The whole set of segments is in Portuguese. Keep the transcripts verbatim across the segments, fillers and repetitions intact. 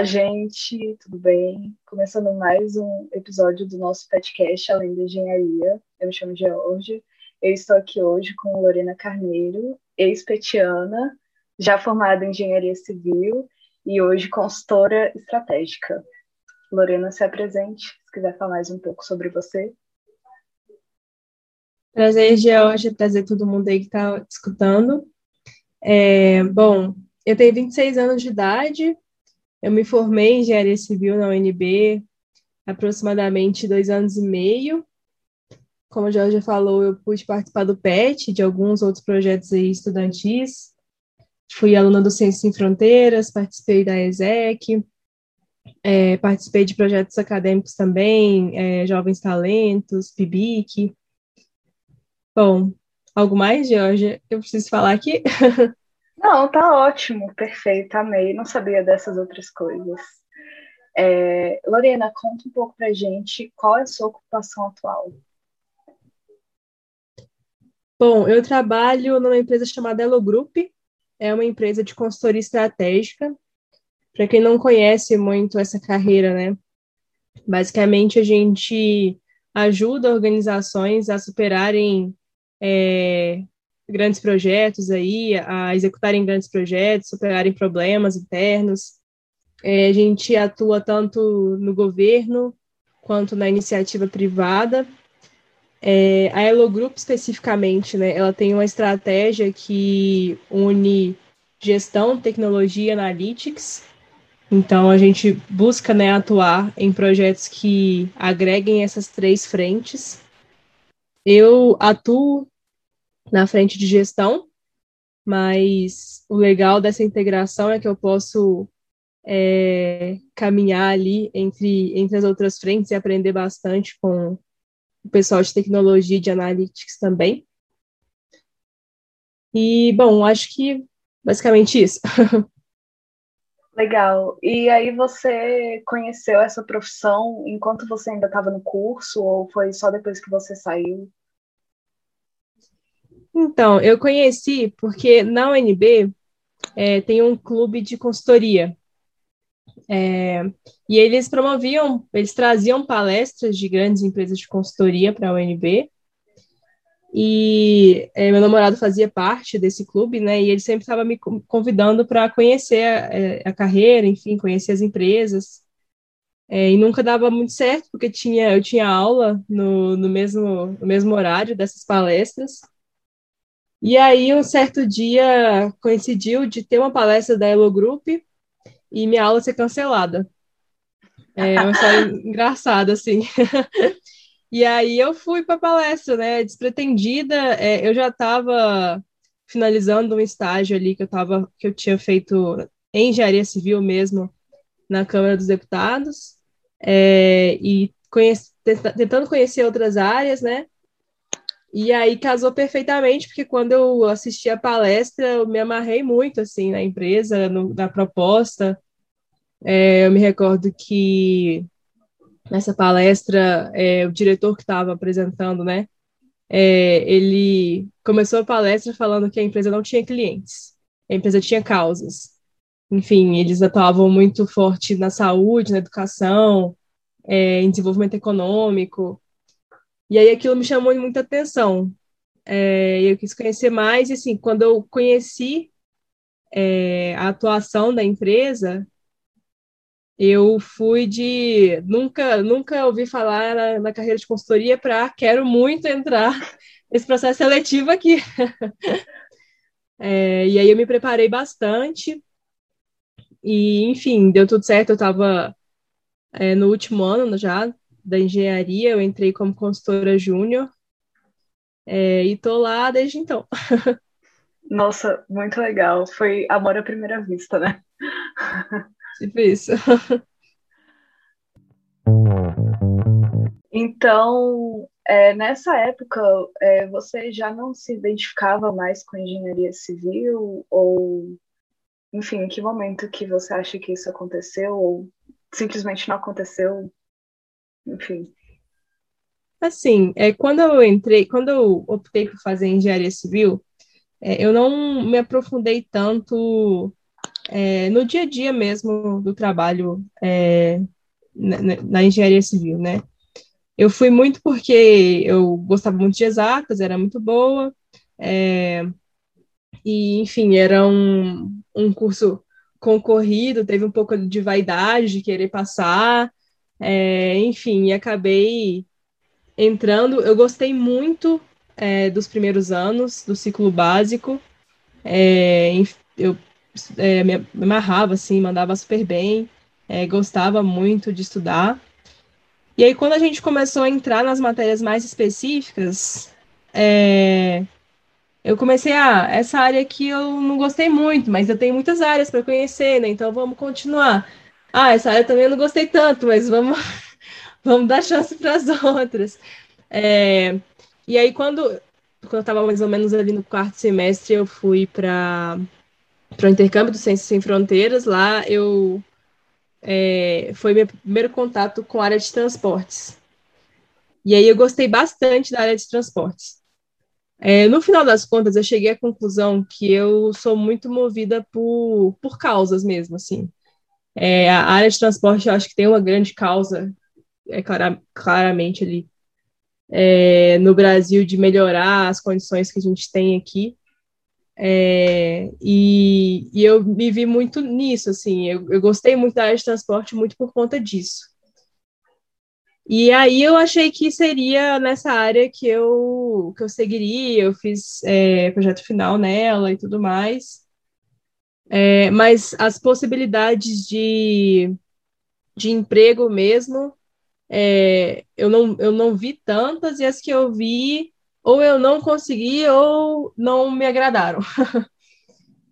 Olá, gente, tudo bem? Começando mais um episódio do nosso podcast Além da Engenharia. Eu me chamo Georgia. Eu estou aqui hoje com Lorena Carneiro, ex-petiana, já formada em Engenharia Civil e hoje consultora estratégica. Lorena, se apresente, se quiser falar mais um pouco sobre você. Prazer, Georgia, prazer todo mundo aí que está escutando. É, bom, eu tenho vinte e seis anos de idade, eu me formei em Engenharia Civil na U N B aproximadamente dois anos e meio. Como a Georgia falou, eu pude participar do P E T, de alguns outros projetos aí estudantis. Fui aluna do Ciências Sem Fronteiras, participei da ESEC, é, participei de projetos acadêmicos também, é, Jovens Talentos, PIBIC. Bom, algo mais, Georgia? Eu preciso falar aqui? Não, tá ótimo, perfeito, amei. Não sabia dessas outras coisas. É, Lorena, conta um pouco pra gente qual é a sua ocupação atual. Bom, eu trabalho numa empresa chamada Elo Group, é uma empresa de consultoria estratégica. Para quem não conhece muito essa carreira, né? Basicamente, a gente ajuda organizações a superarem é, grandes projetos, aí, a executarem grandes projetos, superarem problemas internos. É, a gente atua tanto no governo quanto na iniciativa privada. É, a Elo Group, especificamente, né, ela tem uma estratégia que une gestão, tecnologia e analytics. Então, a gente busca, né, atuar em projetos que agreguem essas três frentes. Eu atuo na frente de gestão, mas o legal dessa integração é que eu posso é, caminhar ali entre, entre as outras frentes e aprender bastante com o pessoal de tecnologia e de analytics também. E, bom, acho que basicamente isso. Legal. E aí você conheceu essa profissão enquanto você ainda estava no curso ou foi só depois que você saiu? Então, eu conheci porque na U N B é, tem um clube de consultoria. É, e eles promoviam, eles traziam palestras de grandes empresas de consultoria para a U N B, e é, meu namorado fazia parte desse clube, né, e ele sempre estava me convidando para conhecer a, a carreira, enfim, conhecer as empresas, é, e nunca dava muito certo, porque tinha, eu tinha aula no, no, mesmo, no mesmo horário dessas palestras. E aí, um certo dia, coincidiu de ter uma palestra da Elo Group, e minha aula ser cancelada. É uma história engraçada, assim. E aí eu fui para a palestra, né, despretendida. É, eu já estava finalizando um estágio ali que eu, tava, que eu tinha feito em engenharia civil mesmo, na Câmara dos Deputados, é, e conhece, tentando conhecer outras áreas, né. E aí casou perfeitamente, porque quando eu assisti a palestra, eu me amarrei muito, assim, na empresa, no, na proposta. É, eu me recordo que nessa palestra, é, o diretor que estava apresentando, né, é, ele começou a palestra falando que a empresa não tinha clientes, a empresa tinha causas. Enfim, eles atuavam muito forte na saúde, na educação, é, em desenvolvimento econômico. E aí aquilo me chamou muita atenção. É, eu quis conhecer mais, e assim, quando eu conheci é, a atuação da empresa, eu fui de... Nunca, nunca ouvi falar na, na carreira de consultoria para quero muito entrar nesse processo seletivo aqui. É, e aí eu me preparei bastante. E, enfim, deu tudo certo. Eu estava é, no último ano já da engenharia, eu entrei como consultora júnior, é, e tô lá desde então. Nossa, muito legal. Foi amor à primeira vista, né? Tipo isso. Então, é, nessa época, é, você já não se identificava mais com engenharia civil? Ou, enfim, em que momento que você acha que isso aconteceu? Ou simplesmente não aconteceu? Enfim. Assim, é, quando eu entrei, quando eu optei por fazer engenharia civil, é, eu não me aprofundei tanto é, no dia a dia mesmo do trabalho é, na, na engenharia civil, né? Eu fui muito porque eu gostava muito de exatas, era muito boa, é, e, enfim, era um, um curso concorrido, teve um pouco de vaidade, de querer passar, é, enfim, acabei entrando. Eu gostei muito é, dos primeiros anos, do ciclo básico, é, eu é, me amarrava, assim, mandava super bem, é, gostava muito de estudar. E aí, quando a gente começou a entrar nas matérias mais específicas, é, eu comecei a... Ah, essa área aqui eu não gostei muito, mas eu tenho muitas áreas para conhecer, né? Então, vamos continuar. Ah, essa área também eu não gostei tanto, mas vamos, vamos dar chance para as outras. É, e aí, quando, quando eu estava mais ou menos ali no quarto semestre, eu fui para o intercâmbio do Ciências Sem Fronteiras. Lá, eu... É, foi meu primeiro contato com a área de transportes. E aí eu gostei bastante da área de transportes. É, no final das contas, eu cheguei à conclusão que eu sou muito movida por, por causas mesmo, assim. É, a área de transporte, eu acho que tem uma grande causa, é, clara, claramente ali, é, no Brasil, de melhorar as condições que a gente tem aqui. É, e, e eu me vi muito nisso, assim, eu, eu gostei muito da área de transporte, muito por conta disso. E aí eu achei que seria nessa área que eu, que eu seguiria, eu fiz é, projeto final nela e tudo mais, é, mas as possibilidades de, de emprego mesmo, é, eu não, eu não vi tantas, e as que eu vi, ou eu não consegui, ou não me agradaram.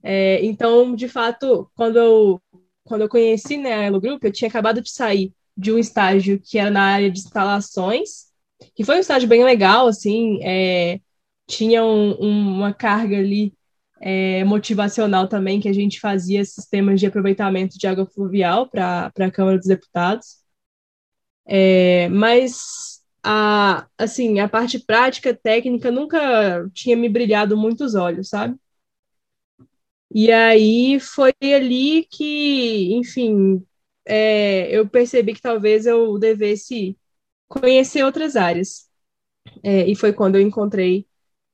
É, então, de fato, quando eu, quando eu conheci, né, a Elo Group, eu tinha acabado de sair de um estágio que era na área de instalações, que foi um estágio bem legal, assim, é, tinha um, um, uma carga ali é, motivacional também, que a gente fazia sistemas de aproveitamento de água fluvial para a Câmara dos Deputados. É, mas... A, assim, a parte prática, técnica, nunca tinha me brilhado muito os olhos, sabe? E aí foi ali que, enfim, é, eu percebi que talvez eu devesse conhecer outras áreas. É, e foi quando eu encontrei,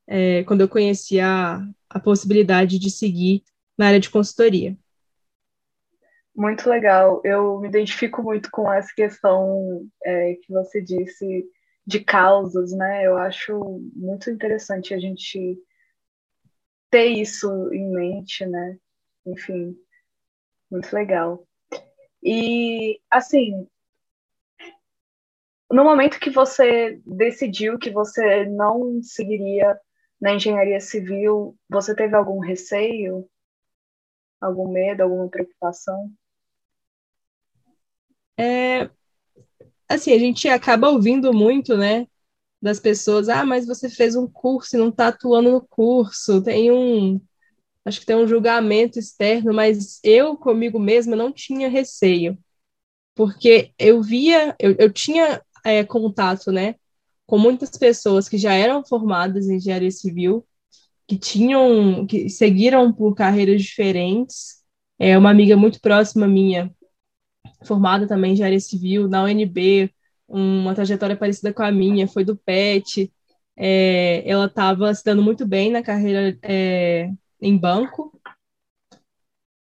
é, quando eu conheci a, a possibilidade de seguir na área de consultoria. Muito legal. Eu me identifico muito com essa questão é, que você disse, de causas, né? Eu acho muito interessante a gente ter isso em mente, né? Enfim, muito legal. E, assim, no momento que você decidiu que você não seguiria na engenharia civil, você teve algum receio? Algum medo? Alguma preocupação? É... Assim, a gente acaba ouvindo muito, né, das pessoas, ah, mas você fez um curso e não está atuando no curso, tem um, acho que tem um julgamento externo, mas eu, comigo mesma, não tinha receio, porque eu via, eu, eu tinha é, contato, né, com muitas pessoas que já eram formadas em engenharia civil, que tinham, que seguiram por carreiras diferentes. É uma amiga muito próxima minha, formada também em engenharia civil, na U N B, uma trajetória parecida com a minha, foi do P E T, é, ela estava se dando muito bem na carreira é, em banco,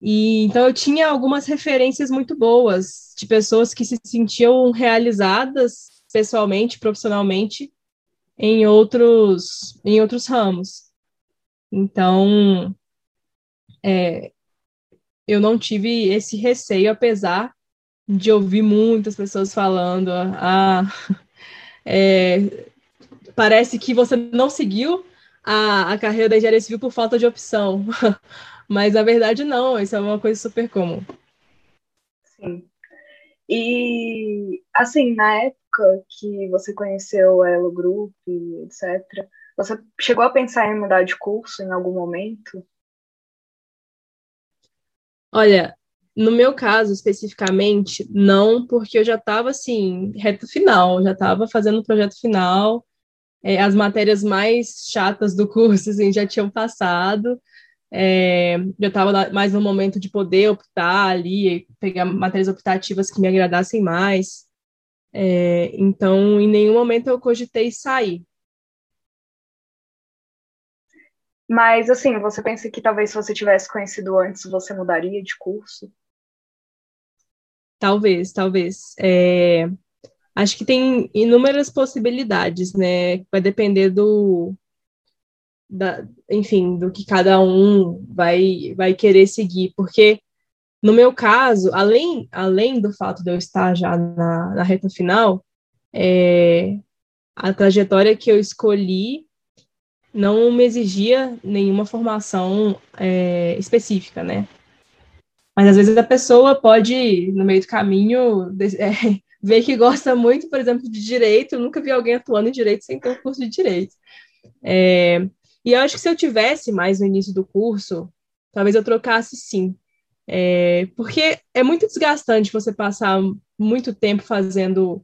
e então eu tinha algumas referências muito boas, de pessoas que se sentiam realizadas pessoalmente, profissionalmente, em outros, em outros ramos. Então, é, eu não tive esse receio, apesar de ouvir muitas pessoas falando, ah, é, parece que você não seguiu a, a carreira da engenharia civil por falta de opção, mas na verdade não, isso é uma coisa super comum. Sim, e assim, na época que você conheceu a Elo Group, etcétera, você chegou a pensar em mudar de curso em algum momento? Olha, no meu caso, especificamente, não, porque eu já estava, assim, reta final, já estava fazendo o projeto final, é, as matérias mais chatas do curso, assim, já tinham passado, É, eu estava mais no momento de poder optar ali, pegar matérias optativas que me agradassem mais. É, então, em nenhum momento eu cogitei sair. Mas, assim, você pensa que talvez se você tivesse conhecido antes, você mudaria de curso? Talvez, talvez. É, acho que tem inúmeras possibilidades, né? Vai depender do... Da, enfim, do que cada um vai, vai querer seguir, porque no meu caso, além, além do fato de eu estar já na, na reta final, é, a trajetória que eu escolhi não me exigia nenhuma formação é, específica, né? Mas às vezes a pessoa pode, no meio do caminho, é, ver que gosta muito, por exemplo, de direito. Eu nunca vi alguém atuando em direito sem ter um curso de direito. É, E eu acho que se eu tivesse mais no início do curso, talvez eu trocasse sim. É, porque é muito desgastante você passar muito tempo fazendo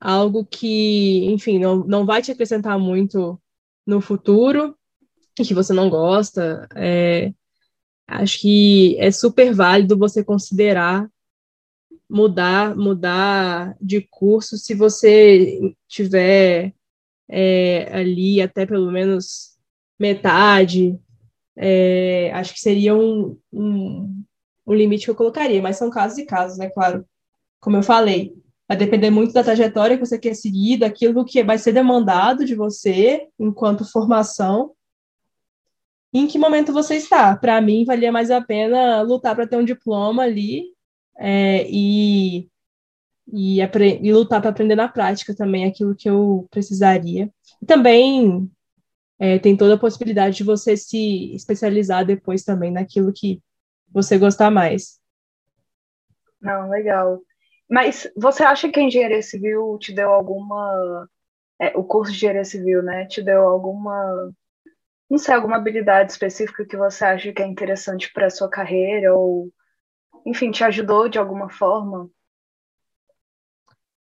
algo que, enfim, não, não vai te acrescentar muito no futuro e que você não gosta. É, acho que é super válido você considerar mudar, mudar de curso se você tiver é, ali até pelo menos... metade, é, acho que seria um, um, um limite que eu colocaria, mas são casos e casos, né, claro, como eu falei, vai depender muito da trajetória que você quer seguir, daquilo que vai ser demandado de você enquanto formação, e em que momento você está. Para mim, valia mais a pena lutar para ter um diploma ali é, e, e, apre- e lutar para aprender na prática também aquilo que eu precisaria. E também... É, tem toda a possibilidade de você se especializar depois também naquilo que você gostar mais. Não, legal. Mas você acha que a engenharia civil te deu alguma... É, o curso de engenharia civil, né? Te deu alguma... Não sei, alguma habilidade específica que você acha que é interessante para a sua carreira? Ou, enfim, te ajudou de alguma forma?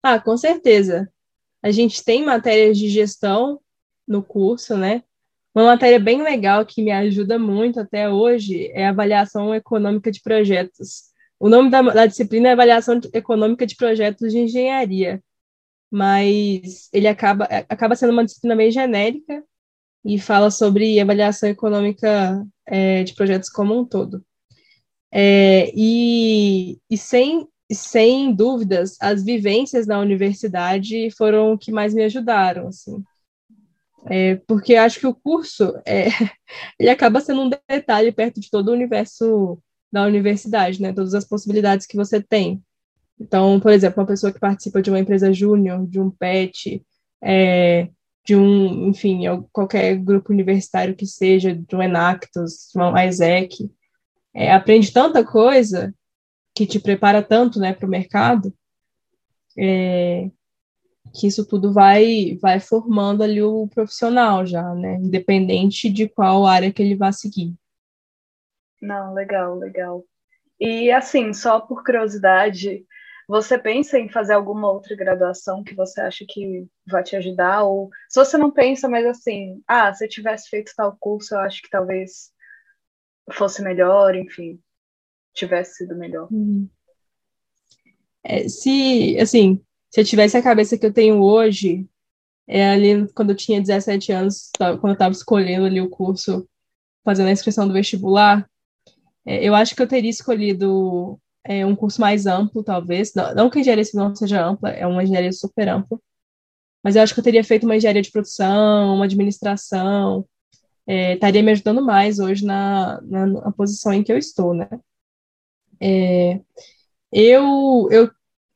Ah, com certeza. A gente tem matérias de gestão no curso, né? Uma matéria bem legal que me ajuda muito até hoje é a avaliação econômica de projetos. O nome da, da disciplina é avaliação de, econômica de projetos de engenharia, mas ele acaba, acaba sendo uma disciplina meio genérica e fala sobre avaliação econômica é, de projetos como um todo. É, e e sem, sem dúvidas, as vivências na universidade foram o que mais me ajudaram, assim. É, porque acho que o curso é, ele acaba sendo um detalhe perto de todo o universo da universidade, né? Todas as possibilidades que você tem. Então, por exemplo, uma pessoa que participa de uma empresa júnior, de um P E T, é, de um, enfim, qualquer grupo universitário que seja, de um Enactus, de um ESEC, é, aprende tanta coisa que te prepara tanto, né, para o mercado, é, que isso tudo vai, vai formando ali o profissional já, né? Independente de qual área que ele vá seguir. Não, legal, legal. E assim, só por curiosidade, você pensa em fazer alguma outra graduação que você acha que vai te ajudar? Ou se você não pensa, mas assim, ah, se eu tivesse feito tal curso, eu acho que talvez fosse melhor, enfim, tivesse sido melhor. Hum. É, se, assim... Se eu tivesse a cabeça que eu tenho hoje, é ali quando eu tinha dezessete anos, quando eu estava escolhendo ali o curso, fazendo a inscrição do vestibular, é, eu acho que eu teria escolhido é, um curso mais amplo, talvez. Não, não que a engenharia civil não seja ampla, é uma engenharia super ampla, mas eu acho que eu teria feito uma engenharia de produção, uma administração, é, estaria me ajudando mais hoje na, na, na posição em que eu estou, né? É, eu... eu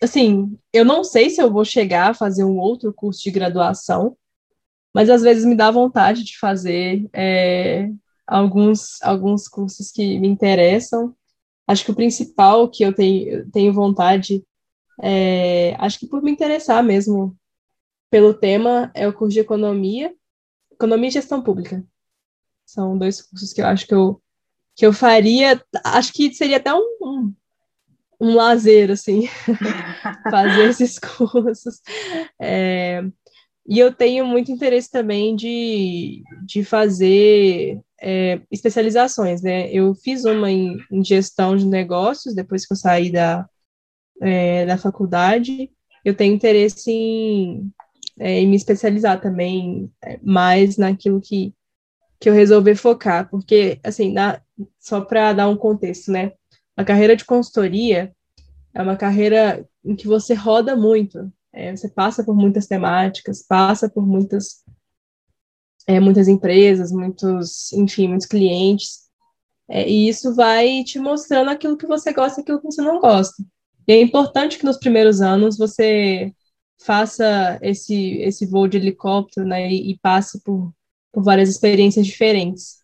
Assim, eu não sei se eu vou chegar a fazer um outro curso de graduação, mas às vezes me dá vontade de fazer é, alguns, alguns cursos que me interessam. Acho que o principal que eu tenho, tenho vontade, é, acho que por me interessar mesmo pelo tema, é o curso de Economia, Economia e Gestão Pública. São dois cursos que eu acho que eu, que eu faria, acho que seria até um... um um lazer, assim, fazer esses cursos. É, E eu tenho muito interesse também de, de fazer é, especializações, né? Eu fiz uma em, em gestão de negócios, depois que eu saí da, é, da faculdade. Eu tenho interesse em, é, em me especializar também mais naquilo que, que eu resolver focar, porque, assim, na, só para dar um contexto, né? A carreira de consultoria é uma carreira em que você roda muito. É, você passa por muitas temáticas, passa por muitas, é, muitas empresas, muitos, enfim, muitos clientes, é, e isso vai te mostrando aquilo que você gosta e aquilo que você não gosta. E é importante que nos primeiros anos você faça esse, esse voo de helicóptero, né, e, e passe por, por várias experiências diferentes.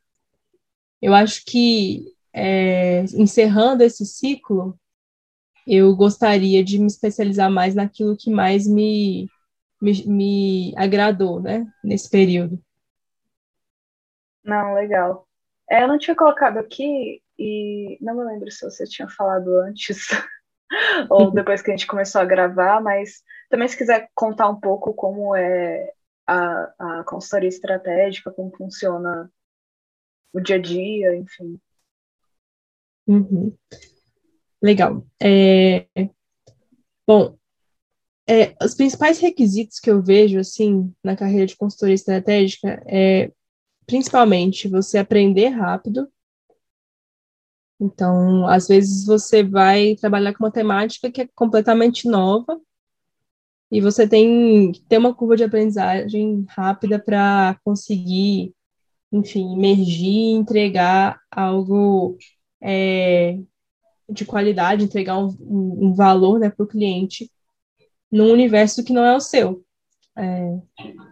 Eu acho que, é, encerrando esse ciclo, eu gostaria de me especializar mais naquilo que mais me, me, me agradou, né, nesse período. Não, legal. É, eu não tinha colocado aqui, e não me lembro se você tinha falado antes ou depois que a gente começou a gravar, mas também se quiser contar um pouco como é a, a consultoria estratégica, como funciona o dia a dia, enfim. Uhum. Legal. É, bom, é, os principais requisitos que eu vejo, assim, na carreira de consultoria estratégica é, principalmente, você aprender rápido. Então, às vezes, você vai trabalhar com uma temática que é completamente nova e você tem que ter uma curva de aprendizagem rápida para conseguir, enfim, emergir e entregar algo... É, de qualidade, entregar um, um valor, né, para o cliente num universo que não é o seu. É,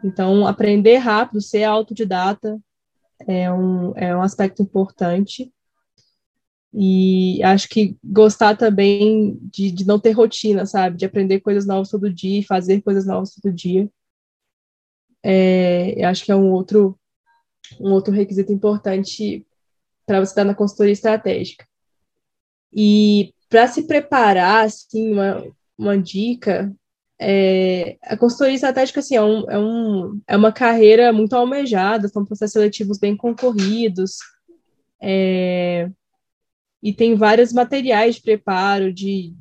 então, aprender rápido, ser autodidata é um, é um aspecto importante. E acho que gostar também de, de não ter rotina, sabe? De aprender coisas novas todo dia e fazer coisas novas todo dia. É, acho que é um outro, um outro requisito importante para você estar na consultoria estratégica. E para se preparar, assim, uma, uma dica, é, a consultoria estratégica, assim, é, um, é, um, é uma carreira muito almejada, são processos seletivos bem concorridos, é, e tem vários materiais de preparo, de,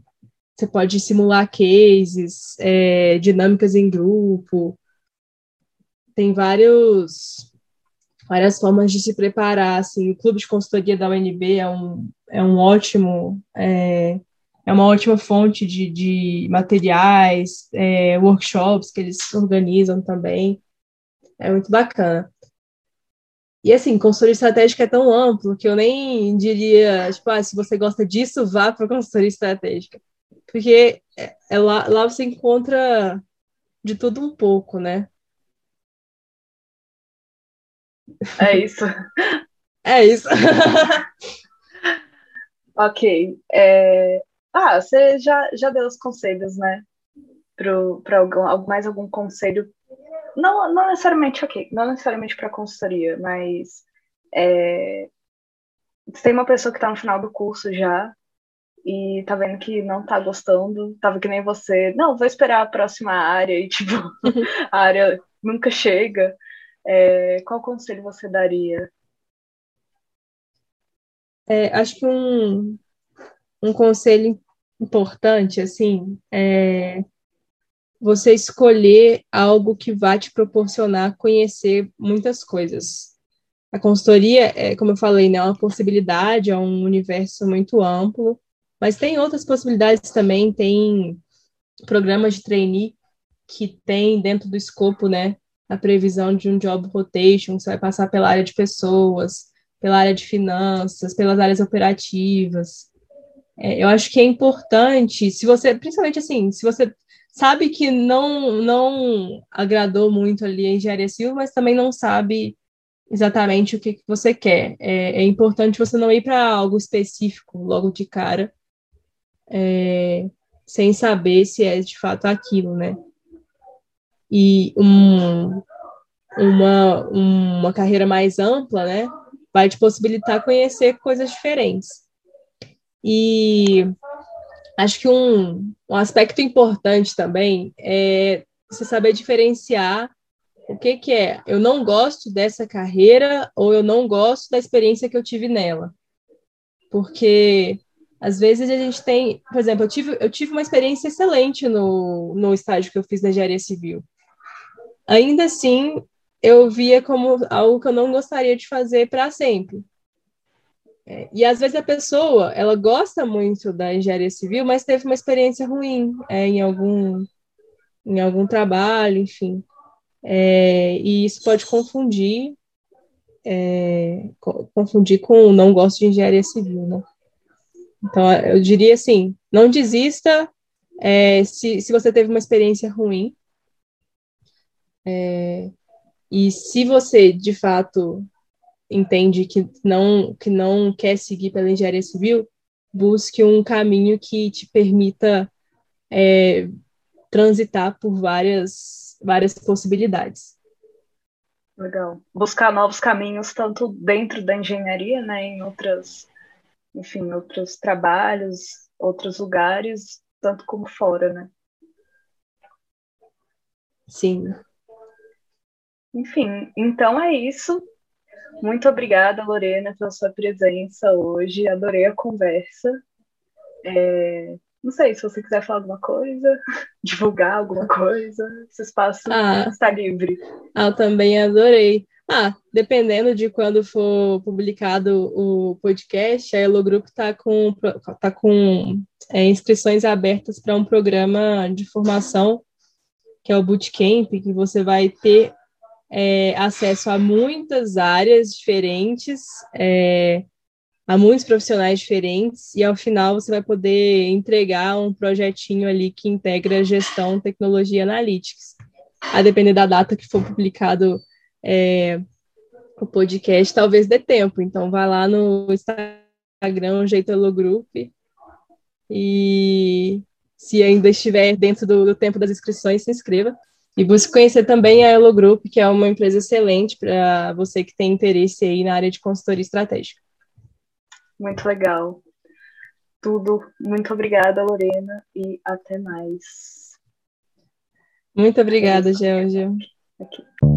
você pode simular cases, é, dinâmicas em grupo, tem vários... várias formas de se preparar, assim, o Clube de Consultoria da U N B é, um, é, um ótimo, é, é uma ótima fonte de, de materiais, é, workshops que eles organizam também, é muito bacana. E, assim, consultoria estratégica é tão amplo que eu nem diria, tipo, ah, se você gosta disso, vá para a consultoria estratégica, porque é, é lá, lá você encontra de tudo um pouco, né? É isso. É isso. Ok. É... Ah, você já, já deu os conselhos, né? Para algum, mais algum conselho? Não, não necessariamente, ok. Não necessariamente para consultoria, mas é... se tem uma pessoa que está no final do curso já e tá vendo que não tá gostando, tava que nem você. Não, vou esperar a próxima área e, tipo, a área nunca chega. É, qual conselho você daria? É, acho que um, um conselho importante, assim, é você escolher algo que vai te proporcionar conhecer muitas coisas. A consultoria, é, como eu falei, né, é uma possibilidade, é um universo muito amplo, mas tem outras possibilidades também, tem programas de trainee que tem dentro do escopo, né, a previsão de um job rotation, você vai passar pela área de pessoas, pela área de finanças, pelas áreas operativas. É, eu acho que é importante, se você, principalmente assim, se você sabe que não, não agradou muito ali a engenharia civil, mas também não sabe exatamente o que, que você quer. É, é importante você não ir para algo específico logo de cara, é, sem saber se é de fato aquilo, né? E um, uma, uma carreira mais ampla, né, vai te possibilitar conhecer coisas diferentes. E acho que um, um aspecto importante também é você saber diferenciar o que que é? Eu não gosto dessa carreira ou eu não gosto da experiência que eu tive nela. Porque, às vezes, a gente tem... Por exemplo, eu tive, eu tive uma experiência excelente no, no estágio que eu fiz na engenharia civil. Ainda assim, eu via como algo que eu não gostaria de fazer para sempre. E, às vezes, a pessoa, ela gosta muito da engenharia civil, mas teve uma experiência ruim é, em algum, em algum trabalho, enfim. É, e isso pode confundir, é, confundir com não gosto de engenharia civil, né? Então, eu diria assim, não desista é, se, se você teve uma experiência ruim. É, e se você, de fato... entende que não, que não quer seguir pela engenharia civil, busque um caminho que te permita é, transitar por várias, várias possibilidades. Legal. Buscar novos caminhos, tanto dentro da engenharia, né, em outras, enfim, outros trabalhos, outros lugares, tanto como fora, né? Sim. Enfim, então é isso. Muito obrigada, Lorena, pela sua presença hoje. Adorei a conversa. É, não sei se você quiser falar alguma coisa, divulgar alguma coisa, esse espaço ah, está livre. Ah, eu também adorei. Ah, dependendo de quando for publicado o podcast, a Elo Group está com, tá com é, inscrições abertas para um programa de formação, que é o Bootcamp, que você vai ter... É, acesso a muitas áreas diferentes, é, a muitos profissionais diferentes, e ao final você vai poder entregar um projetinho ali que integra gestão, tecnologia e analytics. A depender da data que for publicado é, o podcast, talvez dê tempo, então vai lá no Instagram, Jeito Elo Group, e se ainda estiver dentro do, do tempo das inscrições, se inscreva. E busque conhecer também a Elo Group, que é uma empresa excelente para você que tem interesse aí na área de consultoria estratégica. Muito legal. Tudo. Muito obrigada, Lorena, e até mais. Muito obrigada, Georgia. Aqui.